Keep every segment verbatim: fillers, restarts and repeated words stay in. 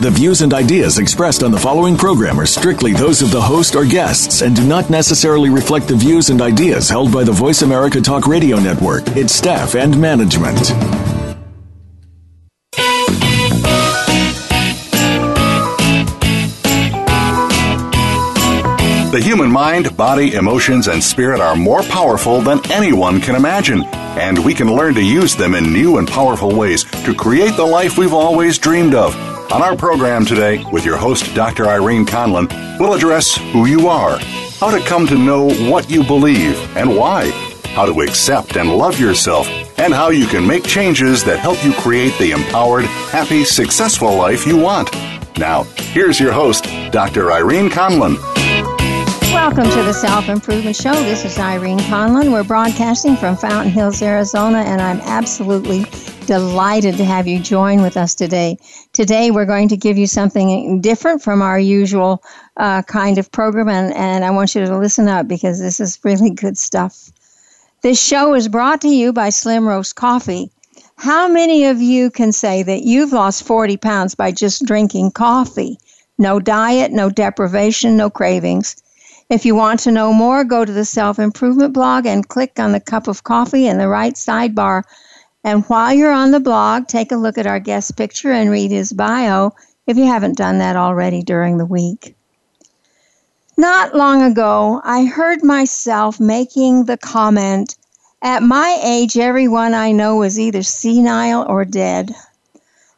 The views and ideas expressed on the following program are strictly those of the host or guests and do not necessarily reflect the views and ideas held by the Voice America Talk Radio Network, its staff, and management. The human mind, body, emotions, and spirit are more powerful than anyone can imagine, and we can learn to use them in new and powerful ways to create the life we've always dreamed of. On our program today, with your host, Doctor Irene Conlin, we'll address who you are, how to come to know what you believe and why, how to accept and love yourself, and how you can make changes that help you create the empowered, happy, successful life you want. Now, here's your host, Doctor Irene Conlin. Welcome to the Self-Improvement Show. This is Irene Conlin. We're broadcasting from Fountain Hills, Arizona, and I'm absolutely delighted to have you join with us today. Today, we're going to give you something different from our usual uh, kind of program, and, and I want you to listen up because this is really good stuff. This show is brought to you by Slim Roast Coffee. How many of you can say that you've lost forty pounds by just drinking coffee? No diet, no deprivation, no cravings. If you want to know more, go to the Self-Improvement blog and click on the cup of coffee in the right sidebar. And while you're on the blog, take a look at our guest picture and read his bio if you haven't done that already during the week. Not long ago, I heard myself making the comment, at my age, everyone I know is either senile or dead.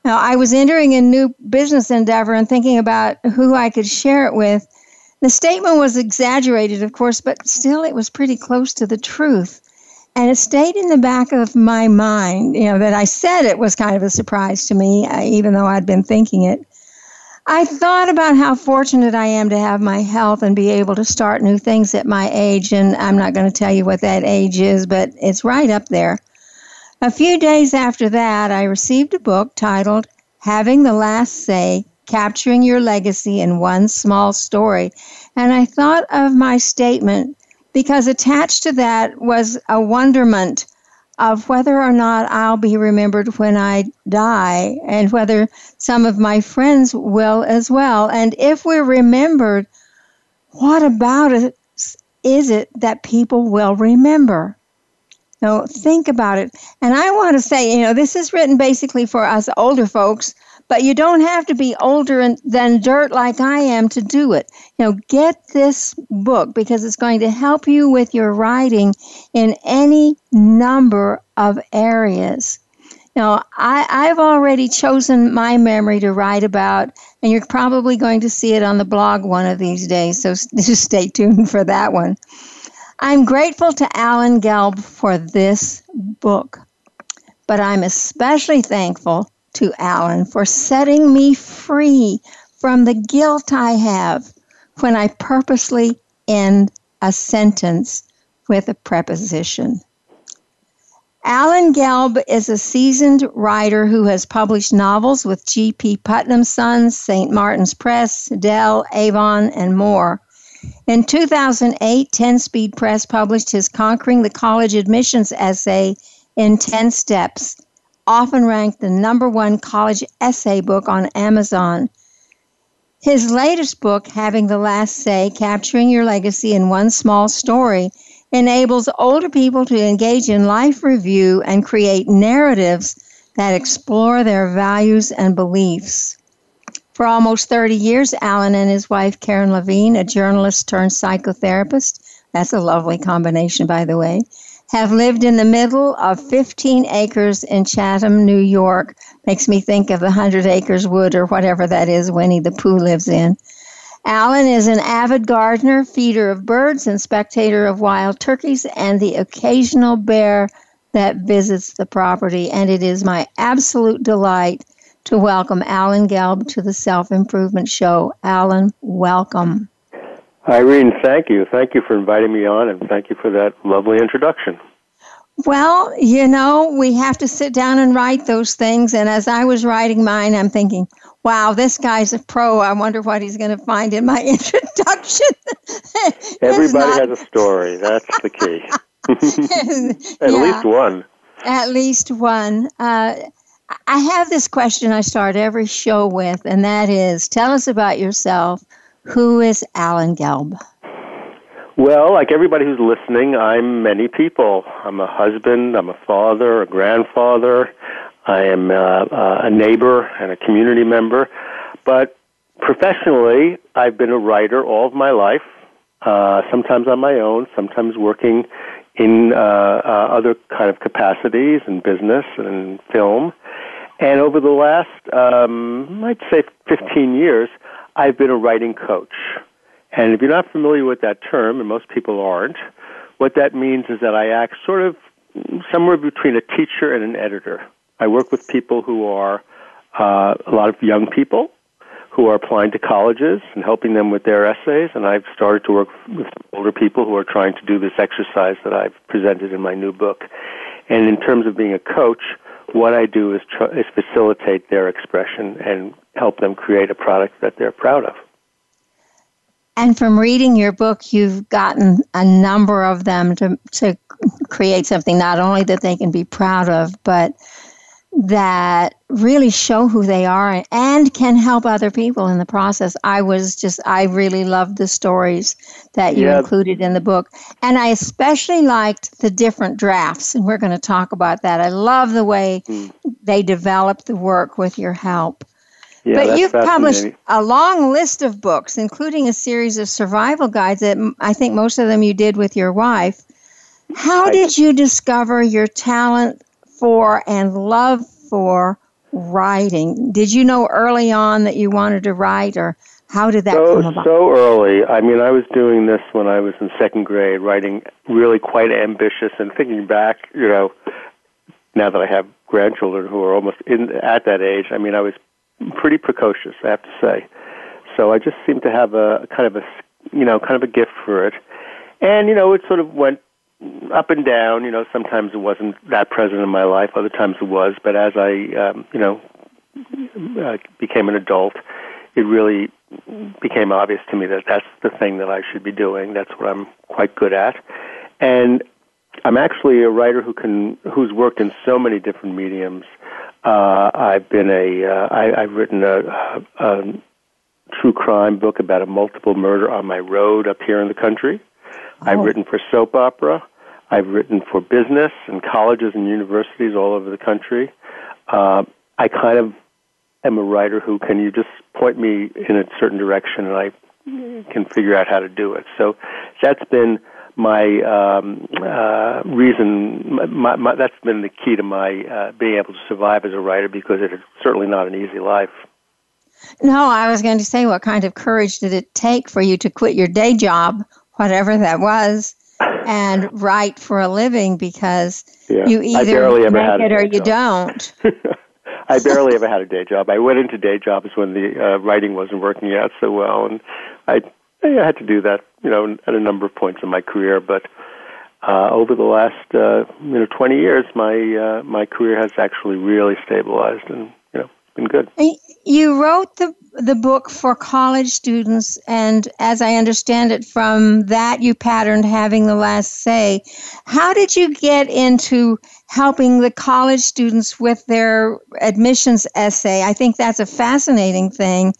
Now, I was entering a new business endeavor and thinking about who I could share it with. The statement was exaggerated, of course, but still it was pretty close to the truth. And it stayed in the back of my mind, you know, that I said it was kind of a surprise to me, even though I'd been thinking it. I thought about how fortunate I am to have my health and be able to start new things at my age, and I'm not going to tell you what that age is, but it's right up there. A few days after that, I received a book titled Having the Last Say, Capturing Your Legacy in One Small Story, and I thought of my statement, because attached to that was a wonderment of whether or not I'll be remembered when I die and whether some of my friends will as well. And if we're remembered, what about it is it that people will remember? Now, think about it. And I want to say, you know, this is written basically for us older folks, but you don't have to be older than dirt like I am to do it. You know, get this book because it's going to help you with your writing in any number of areas. Now, I, I've already chosen my memory to write about, and you're probably going to see it on the blog one of these days, so just stay tuned for that one. I'm grateful to Alan Gelb for this book, but I'm especially thankful to Alan for setting me free from the guilt I have when I purposely end a sentence with a preposition. Alan Gelb is a seasoned writer who has published novels with G P Putnam's Sons, Saint Martin's Press, Dell, Avon, and more. In two thousand eight, Ten Speed Press published his Conquering the College Admissions essay in Ten Steps, often ranked the number one college essay book on Amazon. His latest book, Having the Last Say, Capturing Your Legacy in One Small Story, enables older people to engage in life review and create narratives that explore their values and beliefs. For almost thirty years, Alan and his wife, Karen Levine, a journalist turned psychotherapist, that's a lovely combination, by the way, have lived in the middle of fifteen acres in Chatham, New York. Makes me think of the hundred acres wood or whatever that is Winnie the Pooh lives in. Alan is an avid gardener, feeder of birds, and spectator of wild turkeys and the occasional bear that visits the property. And it is my absolute delight to welcome Alan Gelb to the Self-Improvement Show. Alan, welcome. Irene, thank you. Thank you for inviting me on, and thank you for that lovely introduction. Well, you know, we have to sit down and write those things. And as I was writing mine, I'm thinking, wow, this guy's a pro. I wonder what he's going to find in my introduction. Everybody not... has a story. That's the key. At yeah, least one. At least one. Uh, I have this question I start every show with, and that is, tell us about yourself. Who is Alan Gelb? Well, like everybody who's listening, I'm many people. I'm a husband, I'm a father, a grandfather, I am uh, uh, a neighbor and a community member. But professionally, I've been a writer all of my life, uh, sometimes on my own, sometimes working in uh, uh, other kind of capacities in business and film. And over the last, um, I'd say fifteen years, I've been a writing coach. And if you're not familiar with that term, and most people aren't, what that means is that I act sort of somewhere between a teacher and an editor. I work with people who are uh, a lot of young people who are applying to colleges and helping them with their essays, and I've started to work with older people who are trying to do this exercise that I've presented in my new book. And in terms of being a coach, what I do is, tr- is facilitate their expression and help them create a product that they're proud of. And from reading your book, you've gotten a number of them to, to create something not only that they can be proud of, but that really show who they are and can help other people in the process. I was just, I really loved the stories that you yeah. included in the book. And I especially liked the different drafts, and we're going to talk about that. I love the way mm. they developed the work with your help. Yeah, but you've published a long list of books, including a series of survival guides that I think most of them you did with your wife. How I, did you discover your talent for and love for writing? Did you know early on that you wanted to write, or how did that so, come about? So early. I mean, I was doing this when I was in second grade, writing really quite ambitious, and thinking back, you know, now that I have grandchildren who are almost in at that age, I mean, I was pretty precocious, I have to say. So I just seem to have a kind of a, you know, kind of a gift for it. And, you know, it sort of went up and down. You know, sometimes it wasn't that present in my life. Other times it was. But as I, um, you know, uh, became an adult, it really became obvious to me that that's the thing that I should be doing. That's what I'm quite good at. And I'm actually a writer who can, who's worked in so many different mediums. Uh, I've been a, uh, I, I've written a, a, a true crime book about a multiple murder on my road up here in the country. Oh. I've written for soap opera. I've written for business and colleges and universities all over the country. Uh, I kind of am a writer who can you just point me in a certain direction and I can figure out how to do it. So that's been my um, uh, reason, my, my, that's been the key to my uh, being able to survive as a writer, because it is certainly not an easy life. No, I was going to say, what kind of courage did it take for you to quit your day job, whatever that was, and write for a living? Because yeah, you either make it or you don't. I barely ever had a day job. I went into day jobs when the uh, writing wasn't working out so well, and I... I had to do that, you know, at a number of points in my career. But uh, over the last, uh, you know, twenty years, my uh, my career has actually really stabilized, and you know, it's been good. You wrote the the book for college students, and as I understand it, from that you patterned Having the Last Say. How did you get into helping the college students with their admissions essay? I think that's a fascinating thing.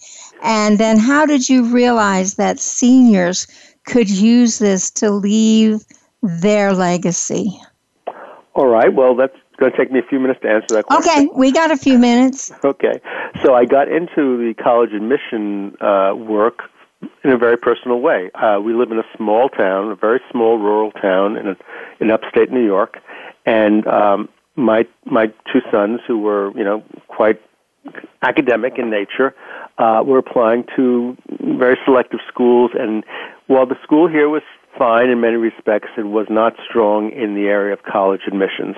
And then how did you realize that seniors could use this to leave their legacy? All right. Well, that's going to take me a few minutes to answer that question. Okay. We got a few minutes. Okay. So I got into the college admission uh, work in a very personal way. Uh, we live in a small town, a very small rural town in, a, in upstate New York. And um, my my two sons, who were, you know, quite academic in nature, uh, were applying to very selective schools, and while the school here was fine in many respects, it was not strong in the area of college admissions.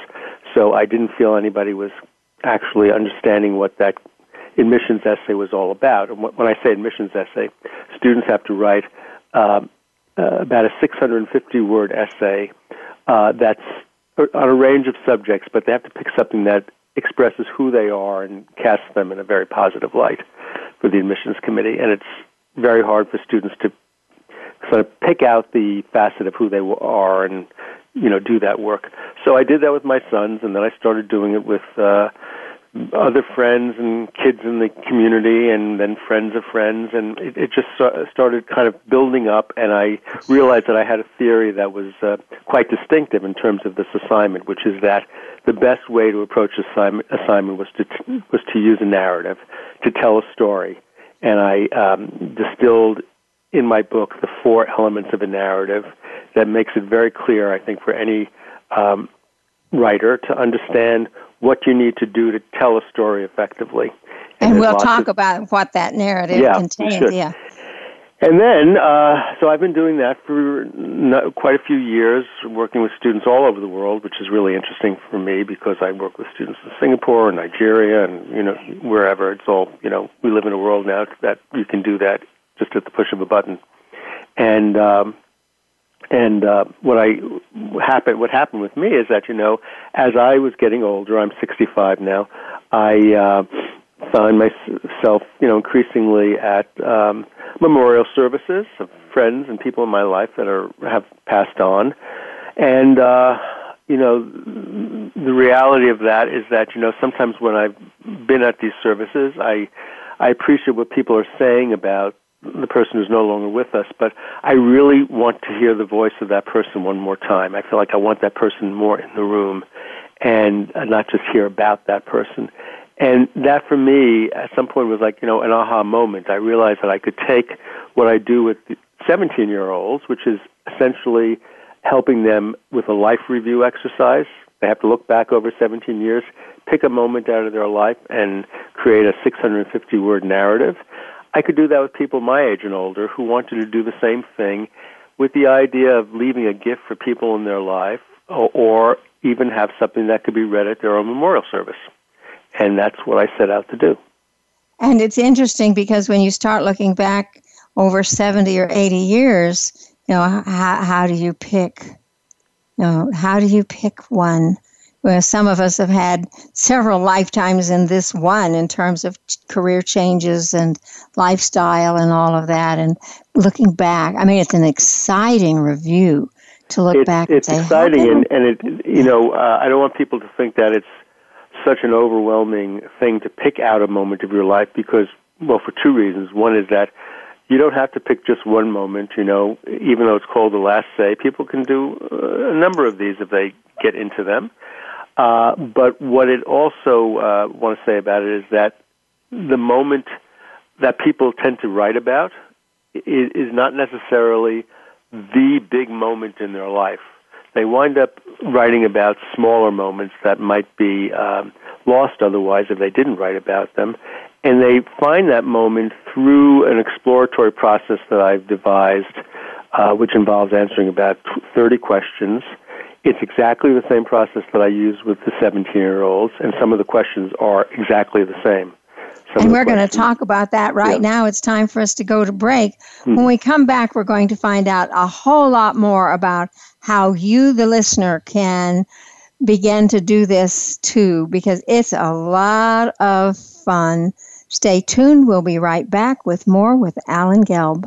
So I didn't feel anybody was actually understanding what that admissions essay was all about. And when I say admissions essay, students have to write uh, uh, about a six hundred fifty word essay uh, that's on a range of subjects, but they have to pick something that expresses who they are and casts them in a very positive light for the admissions committee. And it's very hard for students to sort of pick out the facet of who they are and, you know, do that work. So I did that with my sons, and then I started doing it with uh, other friends and kids in the community, and then friends of friends, and it, it just started kind of building up, and I realized that I had a theory that was uh, quite distinctive in terms of this assignment, which is that the best way to approach assignment assignment was to was to use a narrative, to tell a story. And I um, distilled in my book the four elements of a narrative that makes it very clear, I think, for any um, writer to understand what you need to do to tell a story effectively. And, and we'll talk of, about what that narrative yeah, contains. Yeah. And then, uh, so I've been doing that for not, quite a few years, working with students all over the world, which is really interesting for me because I work with students in Singapore and Nigeria and, you know, wherever. It's all, you know, we live in a world now that you can do that just at the push of a button. And um, And uh, what I happened, what happened with me is that, you know, as I was getting older, I'm sixty-five now, I uh, found myself, you know, increasingly at um, memorial services of friends and people in my life that are have passed on. And, uh, you know, the reality of that is that, you know, sometimes when I've been at these services, I I appreciate what people are saying about the person who's no longer with us, but I really want to hear the voice of that person one more time. I feel like I want that person more in the room and not just hear about that person. And that for me, at some point, was like, you know, an aha moment. I realized that I could take what I do with seventeen-year-olds, which is essentially helping them with a life review exercise. They have to look back over seventeen years, pick a moment out of their life, and create a six hundred fifty word narrative. I could do that with people my age and older who wanted to do the same thing with the idea of leaving a gift for people in their life, or, or even have something that could be read at their own memorial service. And that's what I set out to do. And it's interesting because when you start looking back over seventy or eighty years, you know, how, how do you pick, you know, how do you pick one? Well, some of us have had several lifetimes in this one in terms of career changes and lifestyle and all of that. And looking back, I mean, it's an exciting review to look it, back. It's and say, exciting, and, and it, you know, uh, I don't want people to think that it's such an overwhelming thing to pick out a moment of your life because, well, for two reasons. One is that you don't have to pick just one moment, you know, even though it's called The Last Say. People can do a number of these if they get into them. Uh, but what it also uh, want to say about it is that the moment that people tend to write about is, is not necessarily the big moment in their life. They wind up writing about smaller moments that might be um, lost otherwise if they didn't write about them. And they find that moment through an exploratory process that I've devised, uh, which involves answering about thirty questions. It's exactly the same process that I use with the seventeen-year-olds, and some of the questions are exactly the same. Some and we're going to talk about that right yeah. now. It's time for us to go to break. Mm-hmm. When we come back, we're going to find out a whole lot more about how you, the listener, can begin to do this too, because it's a lot of fun. Stay tuned. We'll be right back with more with Alan Gelb.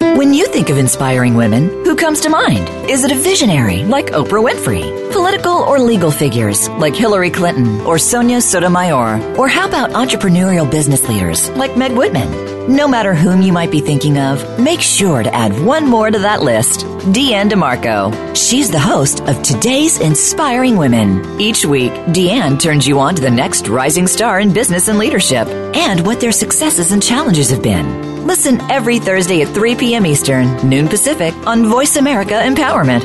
When you think of inspiring women, who comes to mind? Is it a visionary like Oprah Winfrey? Political or legal figures like Hillary Clinton or Sonia Sotomayor? Or how about entrepreneurial business leaders like Meg Whitman? No matter whom you might be thinking of, make sure to add one more to that list, Deanne DeMarco. She's the host of Today's Inspiring Women. Each week, Deanne turns you on to the next rising star in business and leadership and what their successes and challenges have been. Listen every Thursday at three p.m. Eastern, noon Pacific, on Voice America Empowerment.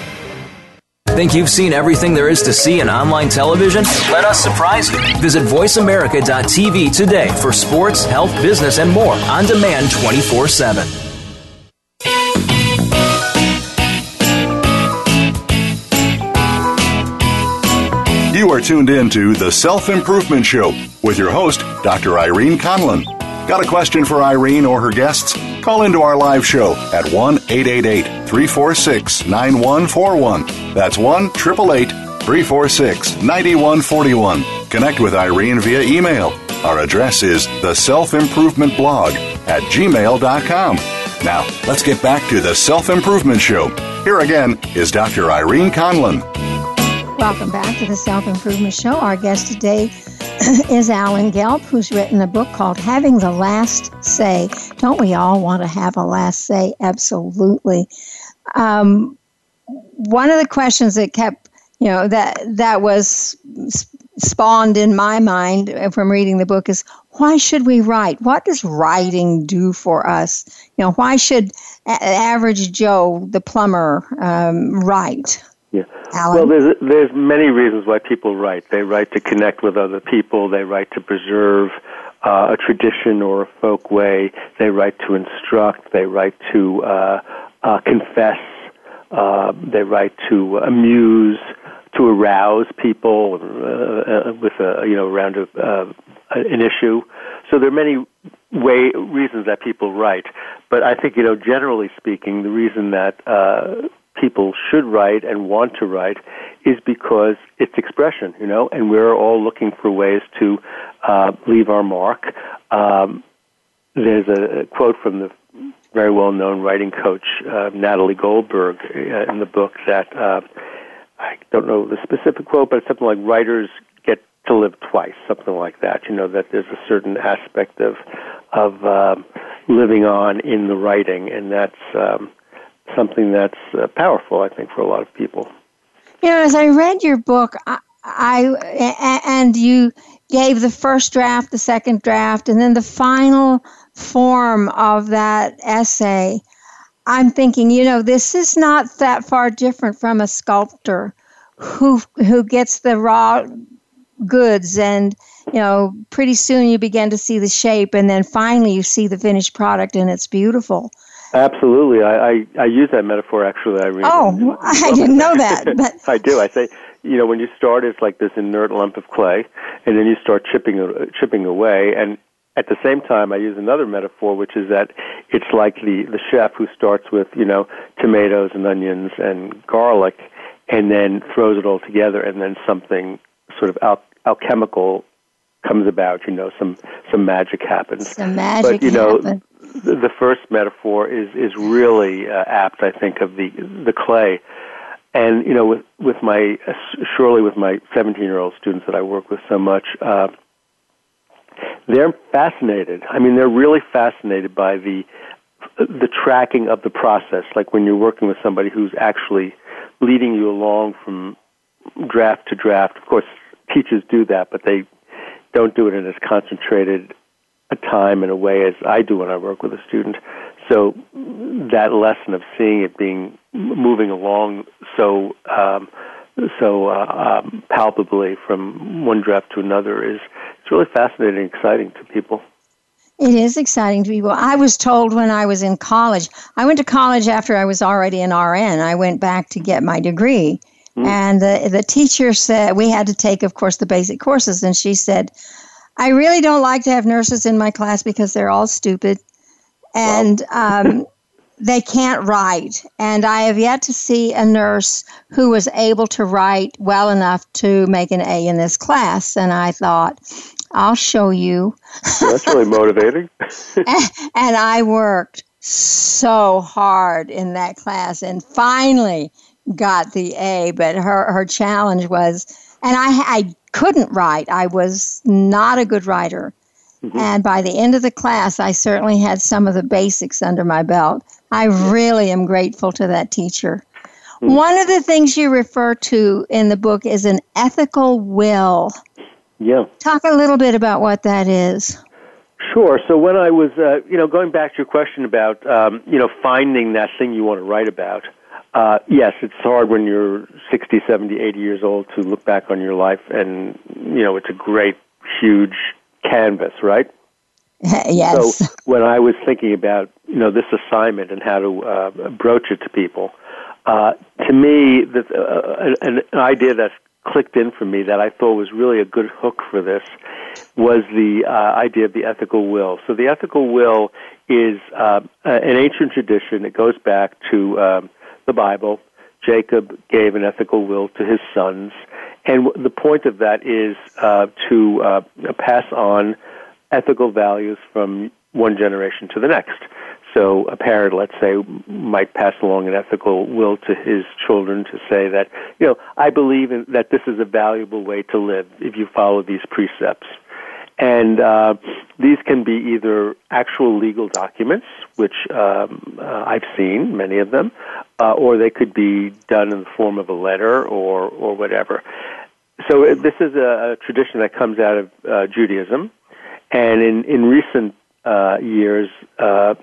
Think you've seen everything there is to see in online television? Let us surprise you. Visit voice america dot t v today for sports, health, business, and more on demand twenty-four seven. You are tuned in to The Self-Improvement Show with your host, Doctor Irene Conlin. Got a question for Irene or her guests? Call into our live show at one eight eight eight, three four six, nine one four one. That's one eight eight eight, three four six, nine one four one. Connect with Irene via email. Our address is the self improvement blog at gmail dot com. Now, let's get back to The Self-Improvement Show. Here again is Doctor Irene Conlin. Welcome back to the Self-Improvement Show. Our guest today is Alan Gelb, who's written a book called Having the Last Say. Don't we all want to have a last say? Absolutely. Um, one of the questions that kept, you know, that that was spawned in my mind from reading the book is, why should we write? What does writing do for us? You know, why should a- average Joe, the plumber, um, write? Yeah. Alan? Well, there's there's many reasons why people write. They write to connect with other people. They write to preserve uh, a tradition or a folk way. They write to instruct. They write to uh, uh, confess. Uh, they write to amuse, to arouse people uh, with a you know around a, uh, an issue. So there are many way reasons that people write. But I think you know generally speaking, the reason that uh, people should write and want to write is because it's expression, you know, and we're all looking for ways to uh, leave our mark. Um, there's a, a quote from the very well-known writing coach, uh, Natalie Goldberg, uh, in the book that, uh, I don't know the specific quote, but it's something like writers get to live twice, something like that, you know, that there's a certain aspect of of uh, living on in the writing, and that's Um, something that's uh, powerful, I think, for a lot of people. You know, as I read your book, I, I and you gave the first draft, the second draft, and then the final form of that essay, I'm thinking, you know, this is not that far different from a sculptor who who gets the raw goods, and, you know, pretty soon you begin to see the shape, and then finally you see the finished product, and it's beautiful. Absolutely. I, I, I use that metaphor, actually, Irene. Oh, I didn't know that. But I do. I say, you know, when you start, it's like this inert lump of clay, and then you start chipping chipping away. And at the same time, I use another metaphor, which is that it's like the, the chef who starts with, you know, tomatoes and onions and garlic, and then throws it all together, and then something sort of al- alchemical comes about, you know, some, some magic happens. Some magic but, you know, happens. The first metaphor is is really uh, apt, I think, of the the clay, and you know, with with my uh, surely with my seventeen-year-old students that I work with so much, uh, they're fascinated. I mean, they're really fascinated by the the tracking of the process, like when you're working with somebody who's actually leading you along from draft to draft. Of course, teachers do that, but they don't do it in as concentrated a time in a way as I do when I work with a student. So that lesson of seeing it being moving along so um, so uh, um, palpably from one draft to another is it's really fascinating and exciting to people. It is exciting to people. I was told when I was in college, I went to college after I was already an R N. I went back to get my degree. Mm. And the, the teacher said, we had to take, of course, the basic courses, and she said, I really don't like to have nurses in my class because they're all stupid and um, they can't write. And I have yet to see a nurse who was able to write well enough to make an A in this class. And I thought, I'll show you. That's really motivating. and, and I worked so hard in that class and finally got the A. But her, her challenge was, and I, I couldn't write. I was not a good writer. Mm-hmm. And by the end of the class, I certainly had some of the basics under my belt. I really am grateful to that teacher. Mm-hmm. One of the things you refer to in the book is an ethical will. Yeah. Talk a little bit about what that is. Sure. So when I was, uh, you know, going back to your question about, um, you know, finding that thing you want to write about, uh, yes, it's hard when you're sixty, seventy, eighty years old to look back on your life and, you know, it's a great, huge canvas, right? Yes. So when I was thinking about, you know, this assignment and how to uh, broach it to people, uh, to me, the, uh, an, an idea that's clicked in for me that I thought was really a good hook for this was the uh, idea of the ethical will. So the ethical will is uh, an ancient tradition. It goes back to um, the Bible. Jacob gave an ethical will to his sons. And the point of that is uh, to uh, pass on ethical values from one generation to the next. So a parent, let's say, might pass along an ethical will to his children to say that, you know, I believe in, that this is a valuable way to live if you follow these precepts. And uh, these can be either actual legal documents, which um, uh, I've seen, many of them, uh, or they could be done in the form of a letter or, or whatever. So uh, this is a, a tradition that comes out of uh, Judaism. And in, in recent Uh, years uh,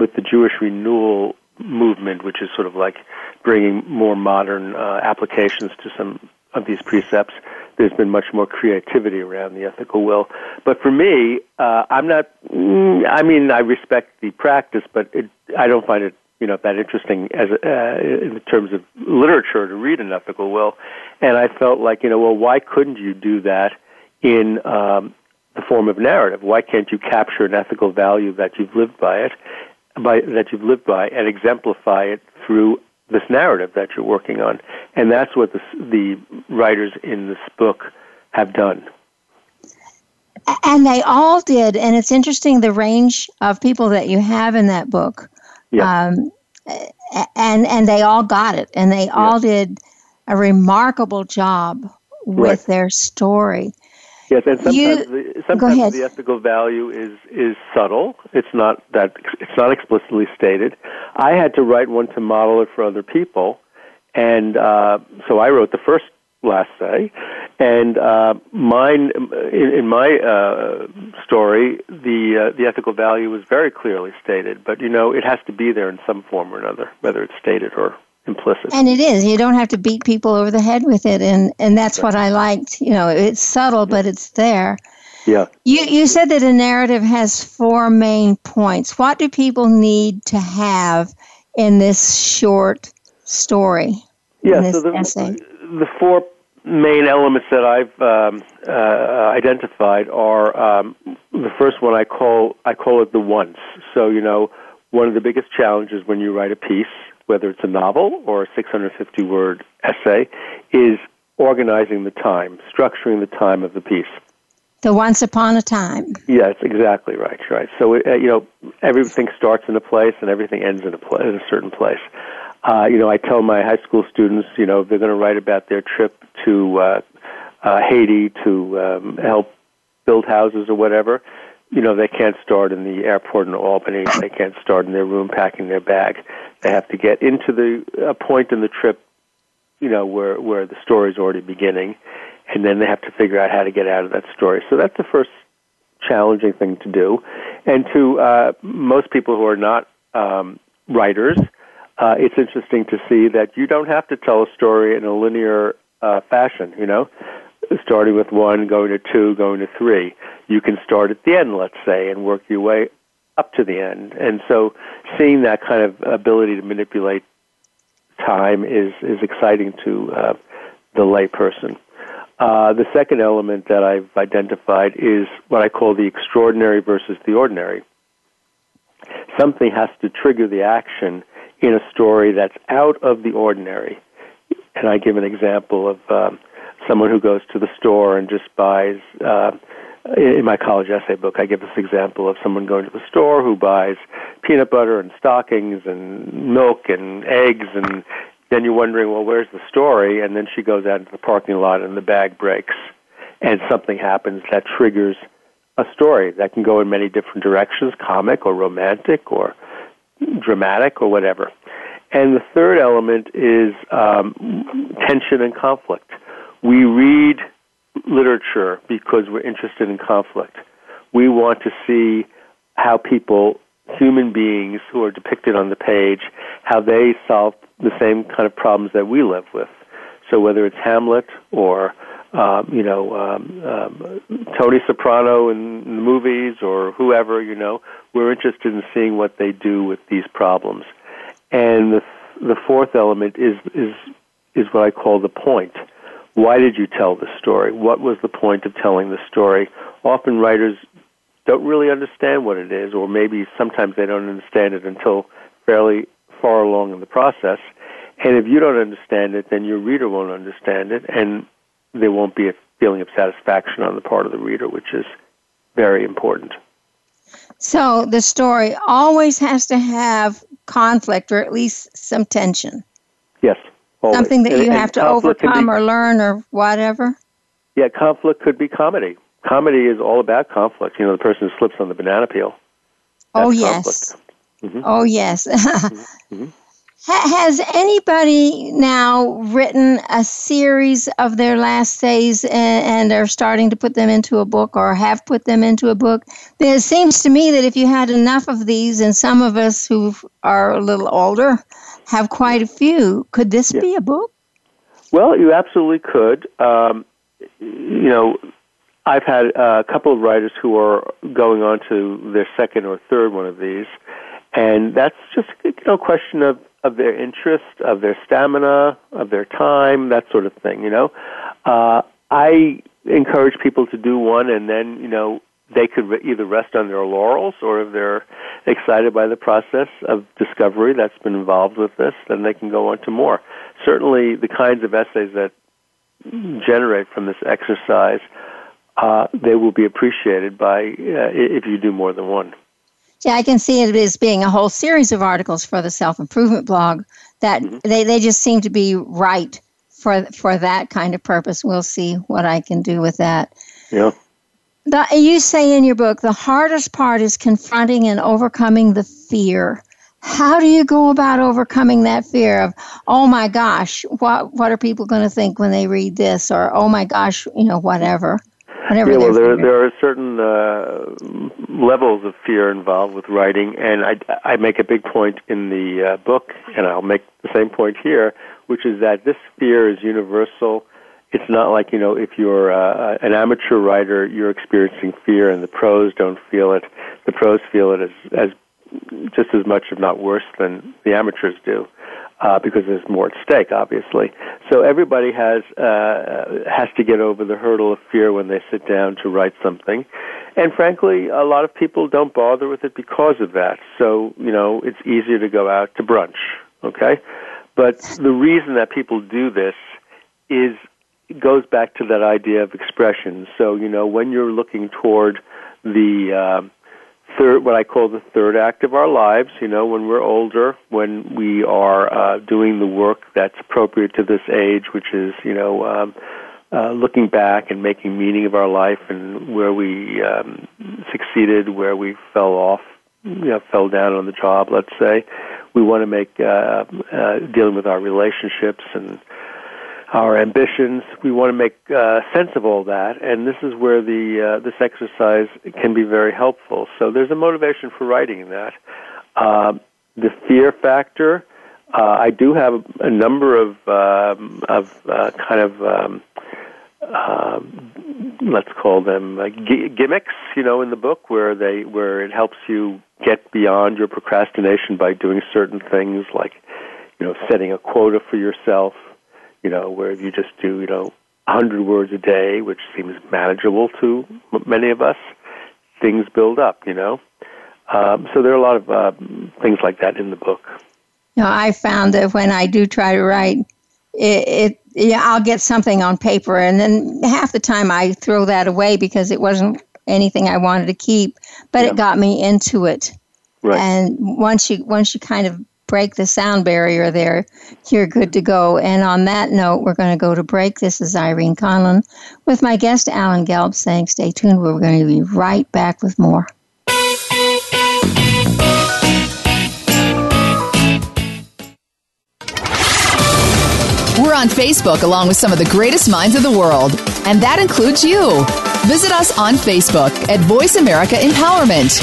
with the Jewish renewal movement, which is sort of like bringing more modern uh, applications to some of these precepts, there's been much more creativity around the ethical will. But for me, uh, I'm not, I mean, I respect the practice, but it, I don't find it, you know, that interesting as uh, in terms of literature to read an ethical will. And I felt like, you know, well, why couldn't you do that in um the form of narrative? Why can't you capture an ethical value that you've lived by it, by that you've lived by, and exemplify it through this narrative that you're working on? And that's what the, the writers in this book have done. And they all did, and it's interesting the range of people that you have in that book. Yeah. Um, and and they all got it, and they all yeah. did a remarkable job with right. their story. Yes, and sometimes, you, the, sometimes the ethical value is, is subtle. It's not that it's not explicitly stated. I had to write one to model it for other people, and uh, so I wrote the first last say, and uh, mine in, in my uh, story, the uh, the ethical value was very clearly stated. But you know, it has to be there in some form or another, whether it's stated or implicit. And it is. You don't have to beat people over the head with it, and, and that's what I liked. You know, it's subtle, but it's there. Yeah. You you said that a narrative has four main points. What do people need to have in this short story? Yeah. So the essay? the four main elements that I've um, uh, identified are um, the first one I call I call it the once. So you know, one of the biggest challenges when you write a piece, whether it's a novel or a six hundred fifty word essay, is organizing the time, structuring the time of the piece. The once upon a time. Yes, exactly right. Right. So uh, you know, everything starts in a place and everything ends in a pl- in a certain place. Uh, you know, I tell my high school students, you know, if they're going to write about their trip to uh, uh, Haiti to um, help build houses or whatever, you know, they can't start in the airport in Albany. They can't start in their room packing their bag. They have to get into the a point in the trip, you know, where where the story's already beginning, and then they have to figure out how to get out of that story. So that's the first challenging thing to do. And to uh, most people who are not um, writers, uh, it's interesting to see that you don't have to tell a story in a linear uh, fashion, you know, starting with one, going to two, going to three. You can start at the end, let's say, and work your way up to the end. And so seeing that kind of ability to manipulate time is, is exciting to uh, the layperson. Uh, the second element that I've identified is what I call the extraordinary versus the ordinary. Something has to trigger the action in a story that's out of the ordinary. And I give an example of um, someone who goes to the store and just buys... Uh, In my college essay book, I give this example of someone going to the store who buys peanut butter and stockings and milk and eggs, and then you're wondering, well, where's the story? And then she goes out into the parking lot and the bag breaks. and something happens that triggers a story that can go in many different directions, comic or romantic or dramatic or whatever. And the third element is um, tension and conflict. We read literature because we're interested in conflict. We want to see how people, human beings who are depicted on the page, how they solve the same kind of problems that we live with. So whether it's Hamlet or Um, you know, um, um, Tony Soprano in the movies or whoever, you know, we're interested in seeing what they do with these problems. And the, the fourth element is, is is what I call the point. Why did you tell the story? What was the point of telling the story? Often writers don't really understand what it is, or maybe sometimes they don't understand it until fairly far along in the process. And if you don't understand it, then your reader won't understand it, and there won't be a feeling of satisfaction on the part of the reader, which is very important. So the story always has to have conflict, or at least some tension. Yes, always. Something that and, you have to overcome be, or learn or whatever. Yeah, conflict could be comedy. Comedy is all about conflict. You know, the person who slips on the banana peel. Oh yes. Mm-hmm. Oh yes. Mm-hmm. Has anybody now written a series of their last essays and are starting to put them into a book or have put them into a book? It seems to me that if you had enough of these, and some of us who are a little older have quite a few, could this yeah. be a book? Well, you absolutely could. Um, you know, I've had a couple of writers who are going on to their second or third one of these, and that's just you know, a question of of their interest, of their stamina, of their time, that sort of thing, you know. Uh, I encourage people to do one, and then, you know, they could re- either rest on their laurels, or if they're excited by the process of discovery that's been involved with this, then they can go on to more. Certainly the kinds of essays that generate from this exercise, uh, they will be appreciated by uh, if you do more than one. Yeah, I can see it as being a whole series of articles for the self-improvement blog that mm-hmm. they, they just seem to be right for for that kind of purpose. We'll see what I can do with that. Yeah. The, you say in your book, the hardest part is confronting and overcoming the fear. How do you go about overcoming that fear of, oh my gosh, what what are people going to think when they read this? Or, oh my gosh, you know, whatever. Whenever yeah, well, there, there are certain uh, levels of fear involved with writing, and I, I make a big point in the uh, book, and I'll make the same point here, which is that this fear is universal. It's not like, you know, if you're uh, an amateur writer, you're experiencing fear, and the pros don't feel it. The pros feel it as, as just as much, if not worse, than the amateurs do. Uh, because there's more at stake, obviously. So everybody has uh, has to get over the hurdle of fear when they sit down to write something. And frankly, a lot of people don't bother with it because of that. So, you know, it's easier to go out to brunch, okay? But the reason that people do this is it goes back to that idea of expression. So, you know, when you're looking toward the... Uh, Third, what I call the third act of our lives, you know, when we're older, when we are uh, doing the work that's appropriate to this age, which is, you know, um, uh, looking back and making meaning of our life and where we um, succeeded, where we fell off, you know, fell down on the job, let's say. We want to make uh, uh, dealing with our relationships and our ambitions. We want to make uh, sense of all that, and this is where the uh, this exercise can be very helpful. So there's a motivation for writing that. Uh, the fear factor, uh, I do have a number of um, of uh, kind of, um, uh, let's call them uh, g- gimmicks, you know, in the book where they where it helps you get beyond your procrastination by doing certain things like, you know, setting a quota for yourself. You know, where you just do, you know, one hundred words a day, which seems manageable to many of us, things build up, you know. Um, so there are a lot of uh, things like that in the book. You know, I found that when I do try to write, it, it yeah, I'll get something on paper, and then half the time I throw that away because it wasn't anything I wanted to keep, but yeah. It got me into it. Right. And once you once you kind of break the sound barrier there, you're good to go. And on that note, we're going to go to break. This is Irene Conlin with my guest, Alan Gelb, saying stay tuned. We're going to be right back with more. We're on Facebook along with some of the greatest minds of the world, and that includes you. Visit us on Facebook at Voice America Empowerment.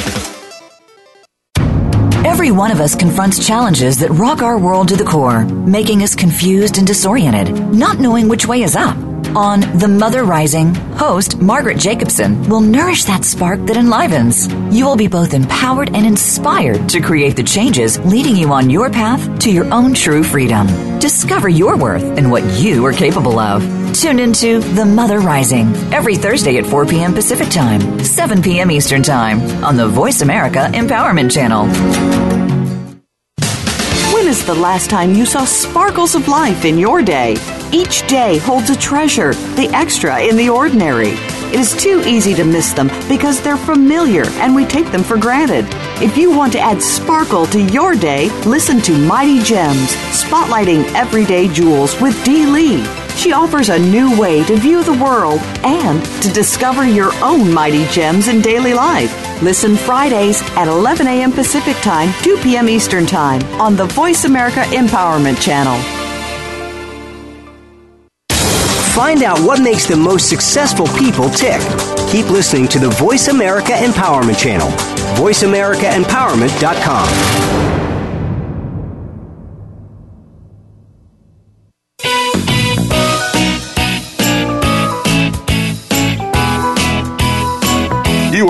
Every one of us confronts challenges that rock our world to the core, making us confused and disoriented, not knowing which way is up. On The Mother Rising, host Margaret Jacobson will nourish that spark that enlivens. You will be both empowered and inspired to create the changes leading you on your path to your own true freedom. Discover your worth and what you are capable of. Tune into The Mother Rising every Thursday at four p.m. Pacific Time, seven p.m. Eastern Time on the Voice America Empowerment Channel. When is the last time you saw sparkles of life in your day? Each day holds a treasure, the extra in the ordinary. It is too easy to miss them because they're familiar and we take them for granted. If you want to add sparkle to your day, listen to Mighty Gems, spotlighting everyday jewels with Dee Lee. She offers a new way to view the world and to discover your own mighty gems in daily life. Listen Fridays at eleven a.m. Pacific Time, two p.m. Eastern Time on the Voice America Empowerment Channel. Find out what makes the most successful people tick. Keep listening to the Voice America Empowerment Channel, voice america empowerment dot com. You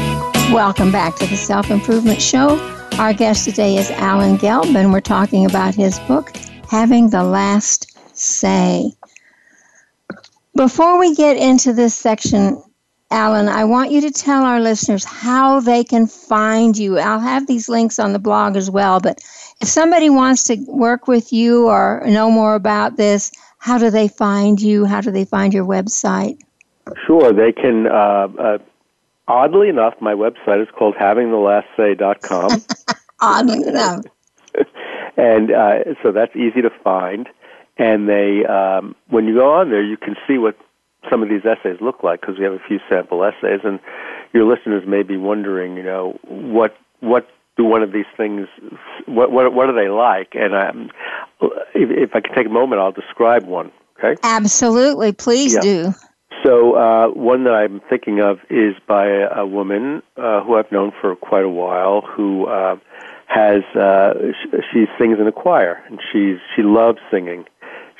Welcome back to the Self-Improvement Show. Our guest today is Alan Gelb, and we're talking about his book, Having the Last Say. Before we get into this section, Alan, I want you to tell our listeners how they can find you. I'll have these links on the blog as well, but if somebody wants to work with you or know more about this, how do they find you? How do they find your website? Sure, they can... Uh, uh Oddly enough, my website is called having the last say dot com. Oddly enough. And uh, so that's easy to find. And they, um, when you go on there, you can see what some of these essays look like, because we have a few sample essays. And your listeners may be wondering, you know, what what do one of these things, what what, what are they like? And um, if, if I can take a moment, I'll describe one, okay? Absolutely. Please yeah. do. So uh, one that I'm thinking of is by a, a woman uh, who I've known for quite a while, who uh, has uh, sh- she sings in a choir, and she's she loves singing.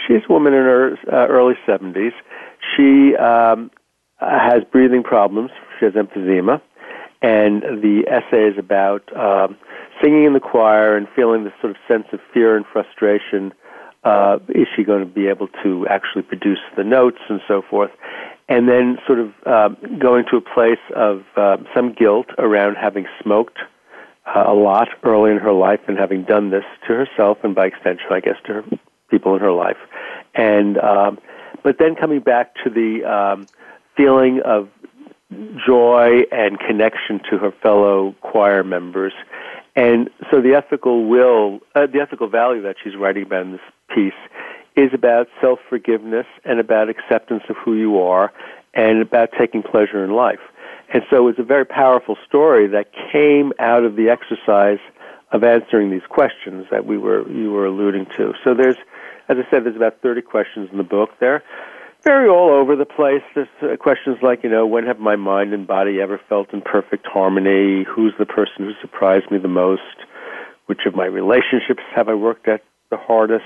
She's a woman in her uh, early seventies. She um, has breathing problems. She has emphysema, and the essay is about um, singing in the choir and feeling this sort of sense of fear and frustration. Uh, is she going to be able to actually produce the notes and so forth? And then sort of uh, going to a place of uh, some guilt around having smoked uh, a lot early in her life and having done this to herself and by extension, I guess, to her, people in her life. And um, but then coming back to the um, feeling of joy and connection to her fellow choir members. And so the ethical will, uh, the ethical value that she's writing about in this piece is about self-forgiveness and about acceptance of who you are and about taking pleasure in life. And so it's a very powerful story that came out of the exercise of answering these questions that we were you were alluding to. So there's, as I said, there's about thirty questions in the book. They're very all over the place. There's uh, questions like, you know, when have my mind and body ever felt in perfect harmony? Who's the person who surprised me the most? Which of my relationships have I worked at the hardest?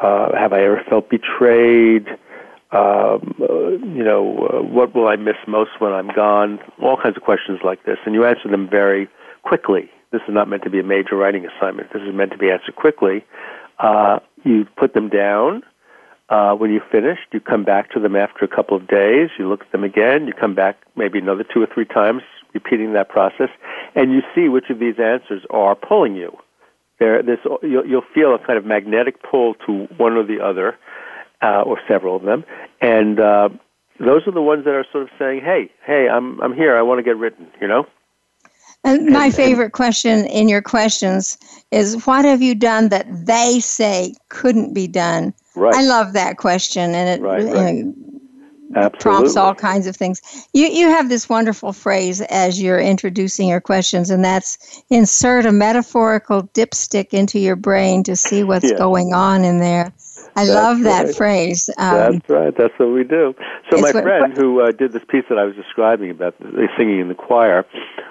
Uh, have I ever felt betrayed? Um, uh, you know, uh, what will I miss most when I'm gone? All kinds of questions like this, and you answer them very quickly. This is not meant to be a major writing assignment. This is meant to be answered quickly, Uh, you put them down. Uh, when you're finished, you come back to them after a couple of days. You look at them again. You come back maybe another two or three times, repeating that process, and you see which of these answers are pulling you. There, this you'll, you'll feel a kind of magnetic pull to one or the other, uh, or several of them, and uh, those are the ones that are sort of saying, "Hey, hey, I'm I'm here. I want to get written." You know. And my and, favorite and, question in your questions is, "What have you done that they say couldn't be done?" Right. I love that question, and it right, right. You know, prompts all kinds of things. You you have this wonderful phrase as you're introducing your questions, and that's insert a metaphorical dipstick into your brain to see what's yeah. going on in there. I that's love that right. phrase. Um, that's right. That's what we do. So my what, friend who uh, did this piece that I was describing about the singing in the choir,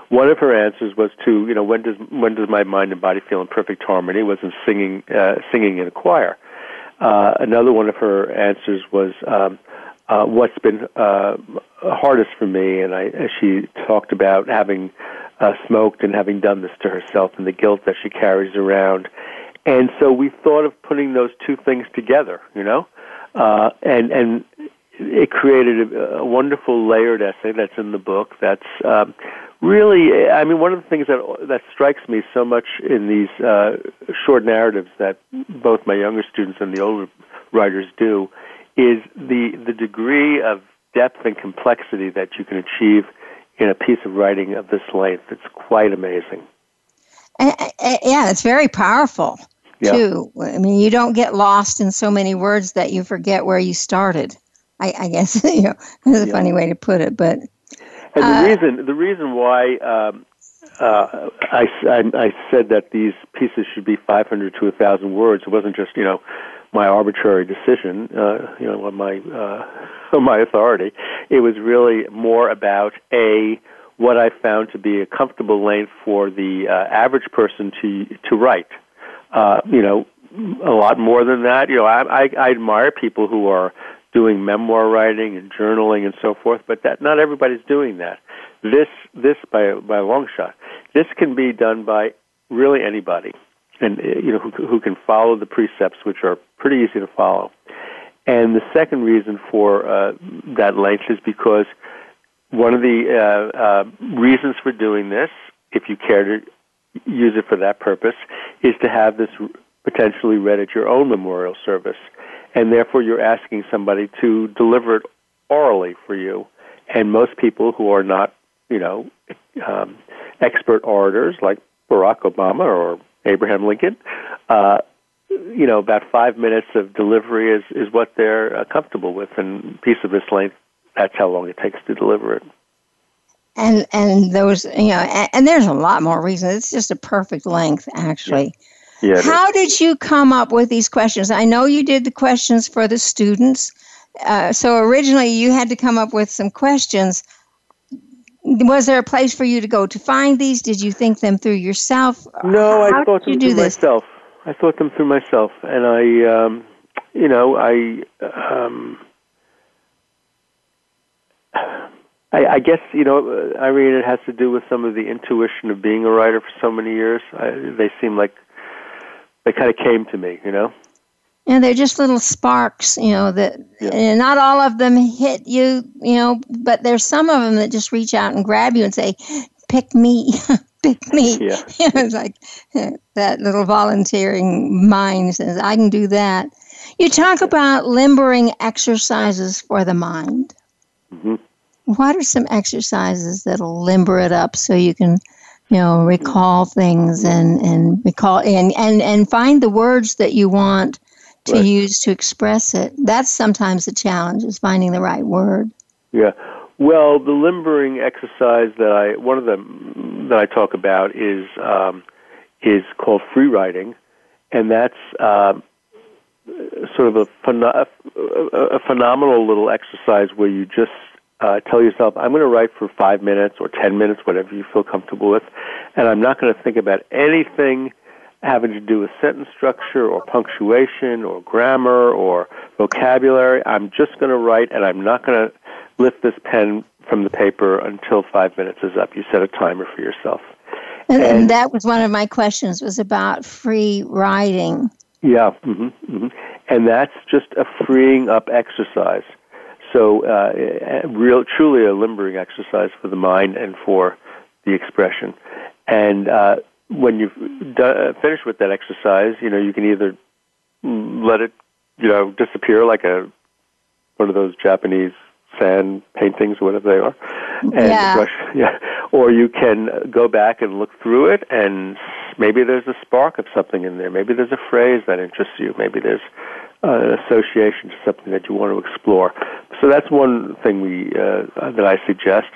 one of her answers was to, you know, when does when does my mind and body feel in perfect harmony, was in singing uh, singing in a choir. Uh, another one of her answers was um, uh, what's been uh, hardest for me, and I, she talked about having uh, smoked and having done this to herself and the guilt that she carries around. And so we thought of putting those two things together, you know, uh, and and it created a, a wonderful layered essay that's in the book. That's um, really, I mean, one of the things that that strikes me so much in these uh, short narratives that both my younger students and the older writers do is the the degree of depth and complexity that you can achieve in a piece of writing of this length. It's quite amazing. Uh, uh, yeah, it's very powerful, yeah. too. I mean, you don't get lost in so many words that you forget where you started. I, I guess, you know, that's a yeah. funny way to put it, but... And the uh, reason the reason why um, uh, I, I, I said that these pieces should be five hundred to one thousand words, it wasn't just, you know, my arbitrary decision, uh, you know, on my, uh, on my authority. It was really more about, A, what I found to be a comfortable length for the uh, average person to to write. Uh, you know, a lot more than that. You know, I, I, I admire people who are doing memoir writing and journaling and so forth, but that not everybody's doing that. This, this by by a long shot, this can be done by really anybody, and you know who, who can follow the precepts, which are pretty easy to follow. And the second reason for uh, that length is because one of the uh, uh, reasons for doing this, if you care to use it for that purpose, is to have this potentially read at your own memorial service. And therefore, you're asking somebody to deliver it orally for you. And most people who are not, you know, um, expert orators like Barack Obama or Abraham Lincoln, uh, you know, about five minutes of delivery is, is what they're uh, comfortable with. And a piece of this length, that's how long it takes to deliver it. And and those, you know, and, and there's a lot more reasons. It's just a perfect length, actually. Yeah. Yeah, how did you come up with these questions? I know you did the questions for the students. Uh, so originally you had to come up with some questions. Was there a place for you to go to find these? Did you think them through yourself? No, how I thought them through this? myself. I thought them through myself. And I, um, you know, I, um, I, I guess, you know, Irene, it has to do with some of the intuition of being a writer for so many years. I, they seem like They kind of came to me, you know? And they're just little sparks, you know, that yeah. and not all of them hit you, you know, but there's some of them that just reach out and grab you and say, pick me, pick me. Yeah. You know, it's like yeah, that little volunteering mind says, I can do that. You talk about limbering exercises for the mind. Mm-hmm. What are some exercises that'll limber it up so you can... You know, recall things and, and recall and, and, and find the words that you want to right. use to express it. That's sometimes the challenge, is finding the right word. Yeah. Well, the limbering exercise that I one of them that I talk about is um, is called free writing, and that's um, sort of a, pheno- a phenomenal little exercise where you just Uh, tell yourself, I'm going to write for five minutes or ten minutes, whatever you feel comfortable with, and I'm not going to think about anything having to do with sentence structure or punctuation or grammar or vocabulary. I'm just going to write, and I'm not going to lift this pen from the paper until five minutes is up. You set a timer for yourself. And, and, and that was one of my questions, was about free writing. Yeah, mm-hmm, mm-hmm. And that's just a freeing up exercise. So, uh, real, truly a limbering exercise for the mind and for the expression. And uh, when you've done, finished with that exercise, you know, you can either let it, you know, disappear like a one of those Japanese sand paintings, whatever they are, and yeah. brush, yeah. Or you can go back and look through it, and maybe there's a spark of something in there. Maybe there's a phrase that interests you. Maybe there's an association to something that you want to explore. So that's one thing we uh, that I suggest.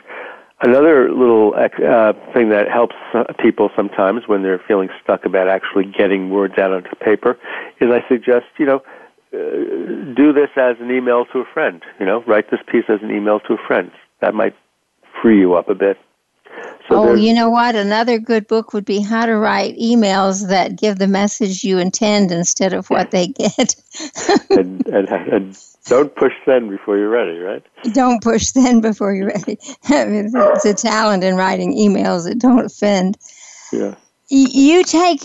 Another little uh, thing that helps people sometimes when they're feeling stuck about actually getting words out onto paper is I suggest, you know, uh, do this as an email to a friend. You know, write this piece as an email to a friend. That might free you up a bit. So oh, you know what? Another good book would be How to Write Emails That Give the Message You Intend Instead of What They Get. and, and, and don't push send before you're ready, right? Don't push send before you're ready. I mean, it's a talent in writing emails that don't offend. Yeah. You take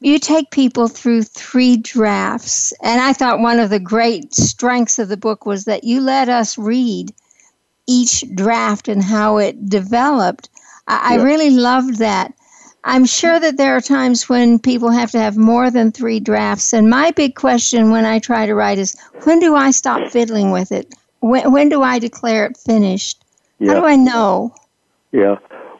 you take people through three drafts, and I thought one of the great strengths of the book was that you let us read each draft and how it developed. I really loved that. I'm sure that there are times when people have to have more than three drafts. And my big question when I try to write is, when do I stop fiddling with it? When, when do I declare it finished? Yeah. How do I know? Yeah.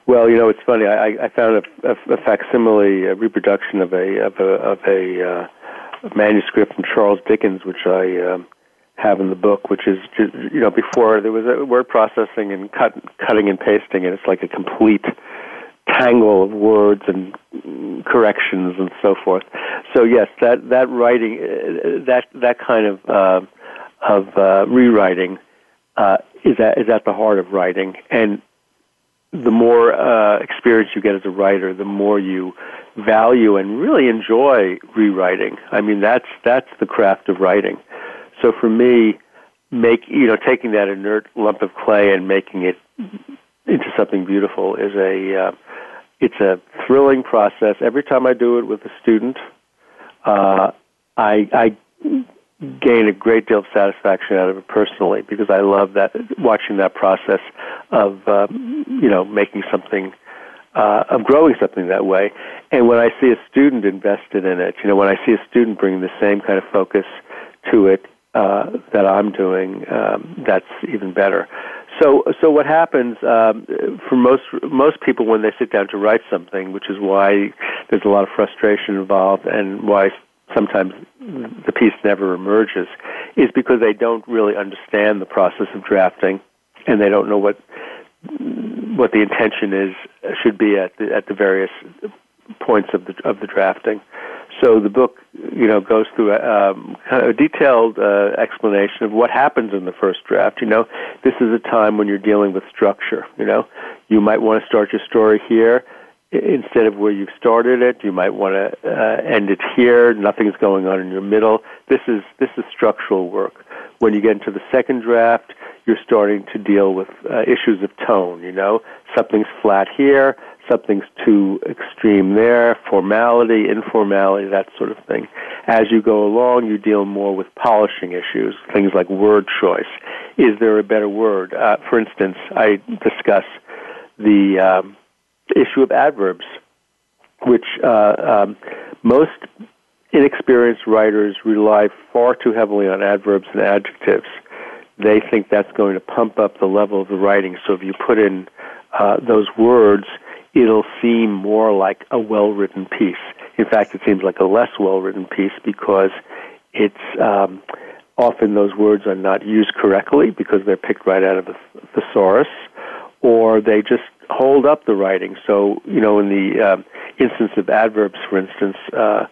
Well, you know, it's funny. I, I found a, a, a facsimile, a reproduction of a of a, of a uh, manuscript from Charles Dickens, which I um, have in the book, which is, you know, before there was a word processing and cut, cutting and pasting, and it's like a complete tangle of words and corrections and so forth. So yes, that that writing, that that kind of uh, of uh, rewriting uh, is at, is at the heart of writing. And the more uh, experience you get as a writer, the more you value and really enjoy rewriting. I mean, that's that's the craft of writing. So for me, make you know taking that inert lump of clay and making it into something beautiful is a uh, it's a thrilling process. Every time I do it with a student, uh, I, I gain a great deal of satisfaction out of it personally because I love that watching that process of uh, you know making something. Uh, of growing something that way. And when I see a student invested in it, you know, when I see a student bringing the same kind of focus to it uh, that I'm doing, um, that's even better. So, so what happens um, for most most people when they sit down to write something, which is why there's a lot of frustration involved and why sometimes the piece never emerges, is because they don't really understand the process of drafting and they don't know what what the intention is should be at the, at the various points of the of the drafting. So the book, you know, goes through a, um, a detailed uh, explanation of what happens in the first draft. You know, this is a time when you're dealing with structure. You know, you might want to start your story here instead of where you've started it. You might want to uh, end it here. Nothing's going on in your middle. This is this is structural work. When you get into the second draft, you're starting to deal with uh, issues of tone, you know. Something's flat here, something's too extreme there, formality, informality, that sort of thing. As you go along, you deal more with polishing issues, things like word choice. Is there a better word? Uh, for instance, I discuss the um, issue of adverbs, which uh, um, most inexperienced writers rely far too heavily on adverbs and adjectives. They think that's going to pump up the level of the writing. So if you put in uh, those words, it'll seem more like a well-written piece. In fact, it seems like a less well-written piece because it's um, often those words are not used correctly because they're picked right out of the thesaurus, or they just hold up the writing. So, you know, in the um, instance of adverbs, for instance, uh,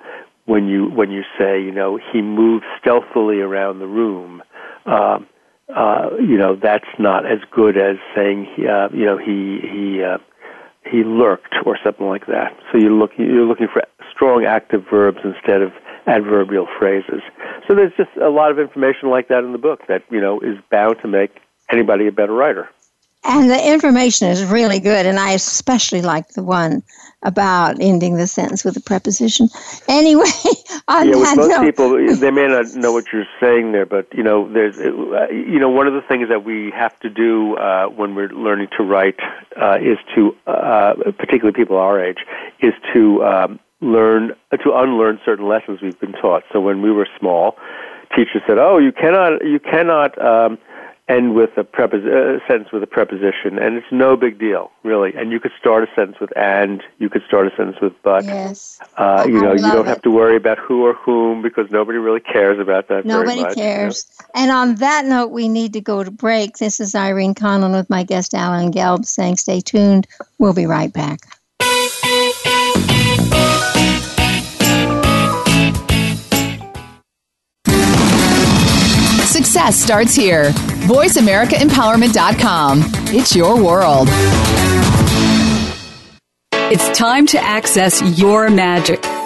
when you when you say, you know, he moved stealthily around the room, um, Uh, you know, that's not as good as saying, uh, you know, he he uh, he lurked or something like that. So you're looking you're looking for strong active verbs instead of adverbial phrases. So there's just a lot of information like that in the book that, you know, is bound to make anybody a better writer. And the information is really good, and I especially like the one about ending the sentence with a preposition. Anyway, on yeah, that with most note, people, they may not know what you're saying there, but you know, there's, you know, one of the things that we have to do uh, when we're learning to write uh, is to, uh, particularly people our age, is to um, learn to unlearn certain lessons we've been taught. So when we were small, teachers said, "Oh, you cannot, you cannot." Um, End with a prepos- uh, sentence with a preposition, and it's no big deal, really. And you could start a sentence with "and," you could start a sentence with "but." Yes, uh, you I know, you don't it. have to worry about who or whom because nobody really cares about that. Nobody very much, cares. You know? And on that note, we need to go to break. This is Irene Conlin with my guest Alan Gelb saying, "Stay tuned. We'll be right back." Success starts here. voice america empowerment dot com. It's your world. It's time to access your magic.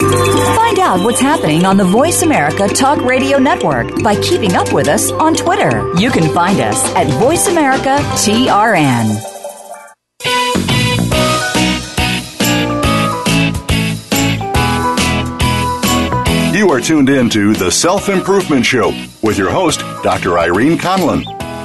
Find out what's happening on the Voice America Talk Radio Network by keeping up with us on Twitter. You can find us at Voice America T R N. You are tuned in to The Self-Improvement Show with your host, Doctor Irene Conlin.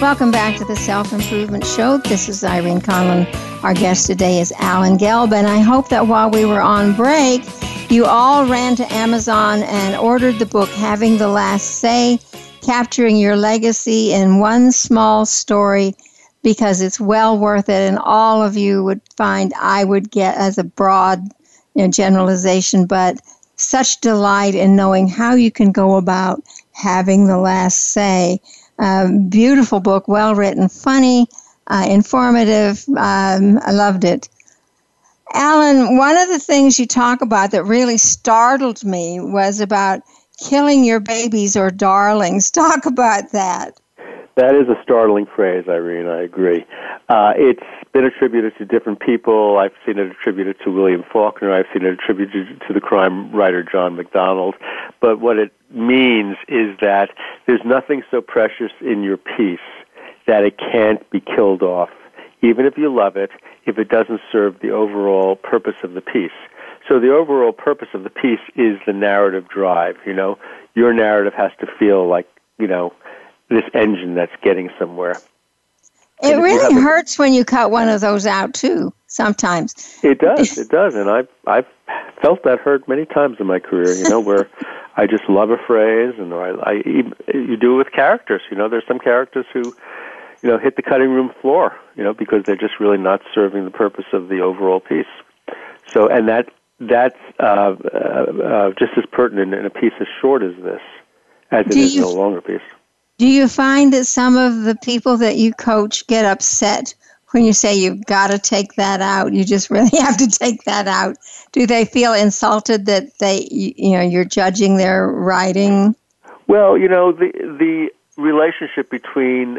Welcome back to The Self-Improvement Show. This is Irene Conlin. Our guest today is Alan Gelb, and I hope that while we were on break, you all ran to Amazon and ordered the book, Having the Last Say, Capturing Your Legacy in One Small Story, because it's well worth it, and all of you would find, I would get as a broad, you know, generalization, but such delight in knowing how you can go about having the last say. Um, beautiful book, well written, funny, uh, informative. Um, I loved it. Alan, one of the things you talk about that really startled me was about killing your babies or darlings. Talk about that. That is a startling phrase, Irene. I agree. Uh, it's been attributed to different people. I've seen it attributed to William Faulkner. I've seen it attributed to the crime writer John McDonald. But what it means is that there's nothing so precious in your peace that it can't be killed off, even if you love it, if it doesn't serve the overall purpose of the piece. So the overall purpose of the piece is the narrative drive, you know. Your narrative has to feel like, you know, this engine that's getting somewhere. It really hurts when you cut one of those out, too, sometimes. It does, it does. And I've, I've felt that hurt many times in my career, you know, where I just love a phrase, and I, I, you do it with characters. You know, there's some characters who, you know, hit the cutting room floor, you know, because they're just really not serving the purpose of the overall piece. So, and that that's uh, uh, just as pertinent in a piece as short as this, as it is in a longer piece. Do you find that some of the people that you coach get upset when you say you've got to take that out? You just really have to take that out. Do they feel insulted that they, you know, you're judging their writing? Well, you know, the the relationship between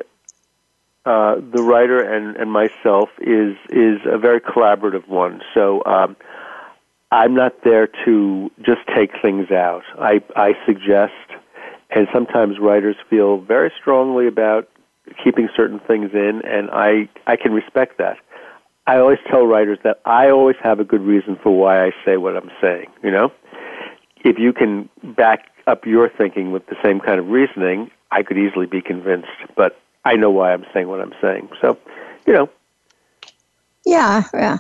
uh, the writer and, and myself is is a very collaborative one. So um, I'm not there to just take things out. I, I suggest, and sometimes writers feel very strongly about keeping certain things in, and I, I can respect that. I always tell writers that I always have a good reason for why I say what I'm saying, you know? If you can back up your thinking with the same kind of reasoning, I could easily be convinced, but I know why I'm saying what I'm saying. So, you know. Yeah, yeah.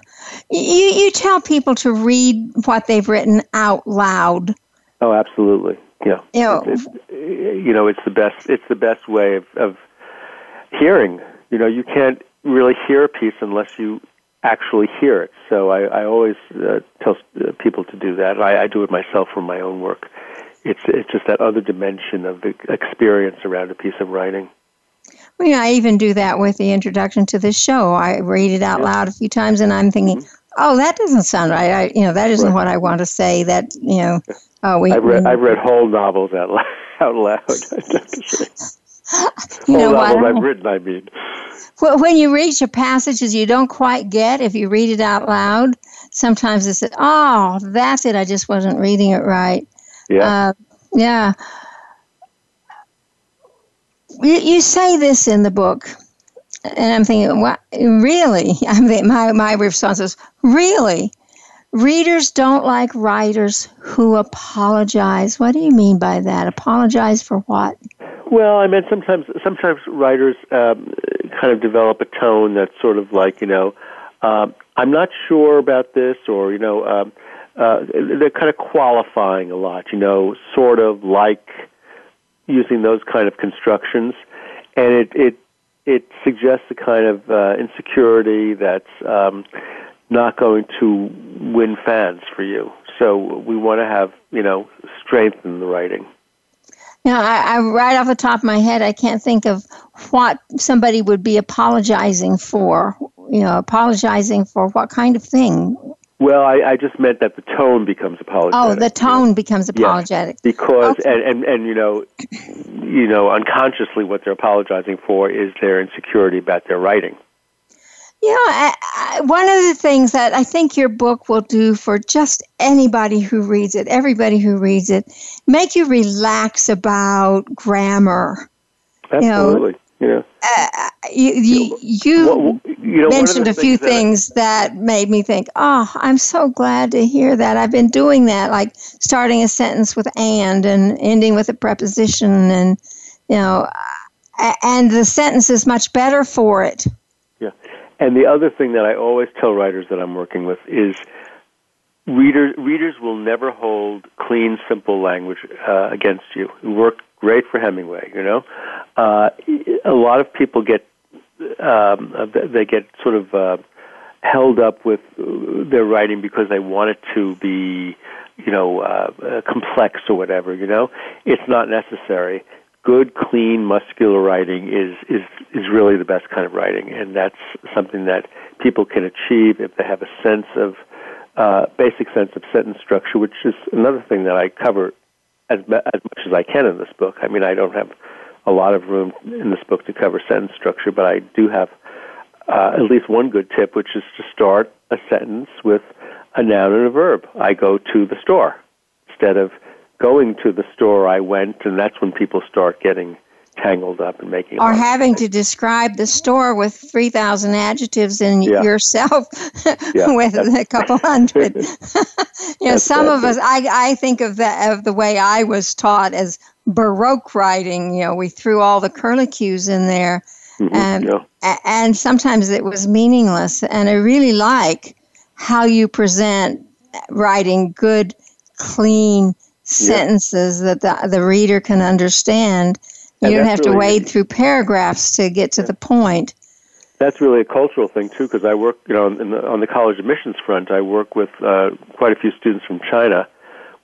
You, you tell people to read what they've written out loud. Oh, absolutely. Yeah. You know, it, it, you know it's the best it's the best way of, of hearing. You know, you can't really hear a piece unless you actually hear it. So I, I always uh, tell people to do that. I, I do it myself for my own work. It's it's just that other dimension of the experience around a piece of writing. Well, you know, I even do that with the introduction to this show. I read it out yeah. loud a few times, and I'm thinking, mm-hmm. "Oh, that doesn't sound right. I, you know, that isn't right. what I want to say." That you know, oh, we. I've read, I've read whole novels out loud. Out loud. You know what? I've written, I mean. Well, when you reach a passage that you don't quite get, if you read it out loud, sometimes it's, oh, that's it, I just wasn't reading it right. Yeah. Uh, yeah. You, you say this in the book, and I'm thinking, what? Really? I mean, my, my response is, really? Readers don't like writers who apologize. What do you mean by that? Apologize for what? Well, I mean, sometimes sometimes writers um, kind of develop a tone that's sort of like, you know, um, I'm not sure about this, or, you know, um, uh, they're kind of qualifying a lot, you know, sort of like using those kind of constructions. And it it, it suggests a kind of uh, insecurity that's um, not going to win fans for you. So we want to have, you know, strength in the writing. Now, I, I, right off the top of my head, I can't think of what somebody would be apologizing for. You know, apologizing for what kind of thing? Well, I, I just meant that the tone becomes apologetic. Oh, the tone yeah. becomes apologetic. Yes, because, okay. and, and, and, you know, you know, unconsciously what they're apologizing for is their insecurity about their writing. You know, I, I, one of the things that I think your book will do for just anybody who reads it, everybody who reads it, make you relax about grammar. Absolutely. You know, yeah. uh, you you, you, well, you know, mentioned a few things that, I, that made me think, oh, I'm so glad to hear that. I've been doing that, like starting a sentence with and and ending with a preposition, and, you know, and the sentence is much better for it. Yeah. And the other thing that I always tell writers that I'm working with is readers readers will never hold clean, simple language uh, against you. It worked great for Hemingway, you know. Uh, a lot of people get um, they get sort of uh, held up with their writing because they want it to be, you know, uh, complex or whatever, you know. It's not necessary. Good, clean, muscular writing is, is, is really the best kind of writing, and that's something that people can achieve if they have a sense of, uh, basic sense of sentence structure, which is another thing that I cover as, as much as I can in this book. I mean, I don't have a lot of room in this book to cover sentence structure, but I do have uh, at least one good tip, which is to start a sentence with a noun and a verb. I go to the store instead of going to the store I went, and that's when people start getting tangled up and making... Or having to describe the store with three thousand adjectives and yeah. yourself yeah, with a couple hundred. You know, some of us, I, I think of the, of the way I was taught as Baroque writing. You know, we threw all the curlicues in there, mm-hmm, and, yeah. and sometimes it was meaningless. And I really like how you present writing good, clean sentences yeah. that the, the reader can understand. You don't have really to wade through paragraphs to get to yeah. the point. That's really a cultural thing too, because I work, you know, in the, on the college admissions front. I work with uh, quite a few students from China,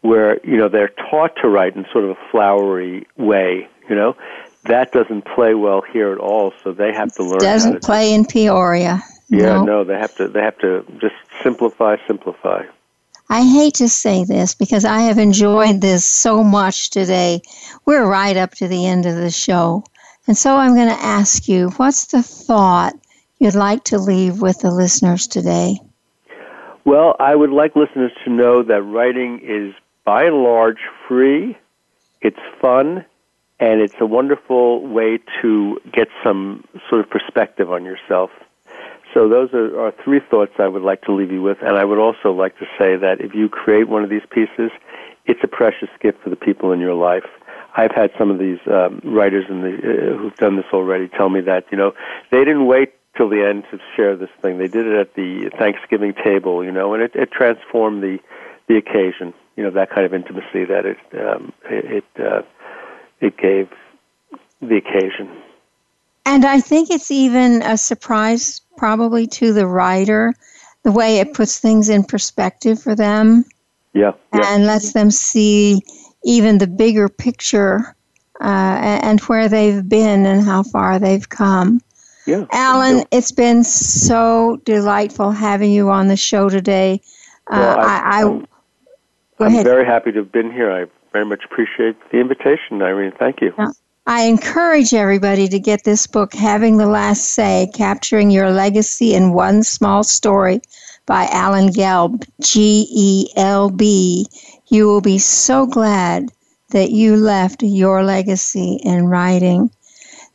where you know they're taught to write in sort of a flowery way. You know, that doesn't play well here at all. So they have to learn. It doesn't how to play do. in Peoria. Yeah, no. no, they have to. They have to just simplify, simplify. I hate to say this because I have enjoyed this so much today. We're right up to the end of the show. And so I'm going to ask you, what's the thought you'd like to leave with the listeners today? Well, I would like listeners to know that writing is, by and large, free, it's fun, and it's a wonderful way to get some sort of perspective on yourself. So those are, are three thoughts I would like to leave you with, and I would also like to say that if you create one of these pieces, it's a precious gift for the people in your life. I've had some of these um, writers in the, uh, who've done this already tell me that, you know, they didn't wait till the end to share this thing. They did it at the Thanksgiving table, you know, and it, it transformed the, the occasion, you know, that kind of intimacy that it um, it it, uh, it gave the occasion. And I think it's even a surprise probably to the writer, the way it puts things in perspective for them. Yeah. yeah. And lets them see even the bigger picture uh, and where they've been and how far they've come. Yeah. Alan, yeah. It's been so delightful having you on the show today. Uh, well, I, I, I'm, I'm very happy to have been here. I very much appreciate the invitation, Irene. Thank you. Yeah. I encourage everybody to get this book, Having the Last Say, Capturing Your Legacy in One Small Story by Alan Gelb, G E L B. You will be so glad that you left your legacy in writing.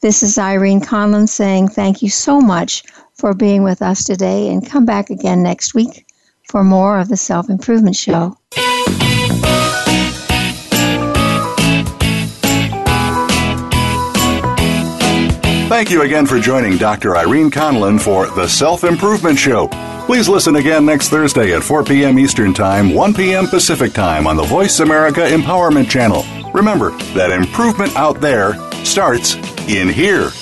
This is Irene Conlin saying thank you so much for being with us today, and come back again next week for more of the Self-Improvement Show. Thank you again for joining Doctor Irene Conlin for the Self-Improvement Show. Please listen again next Thursday at four p.m. Eastern Time, one p.m. Pacific Time on the Voice America Empowerment Channel. Remember that improvement out there starts in here.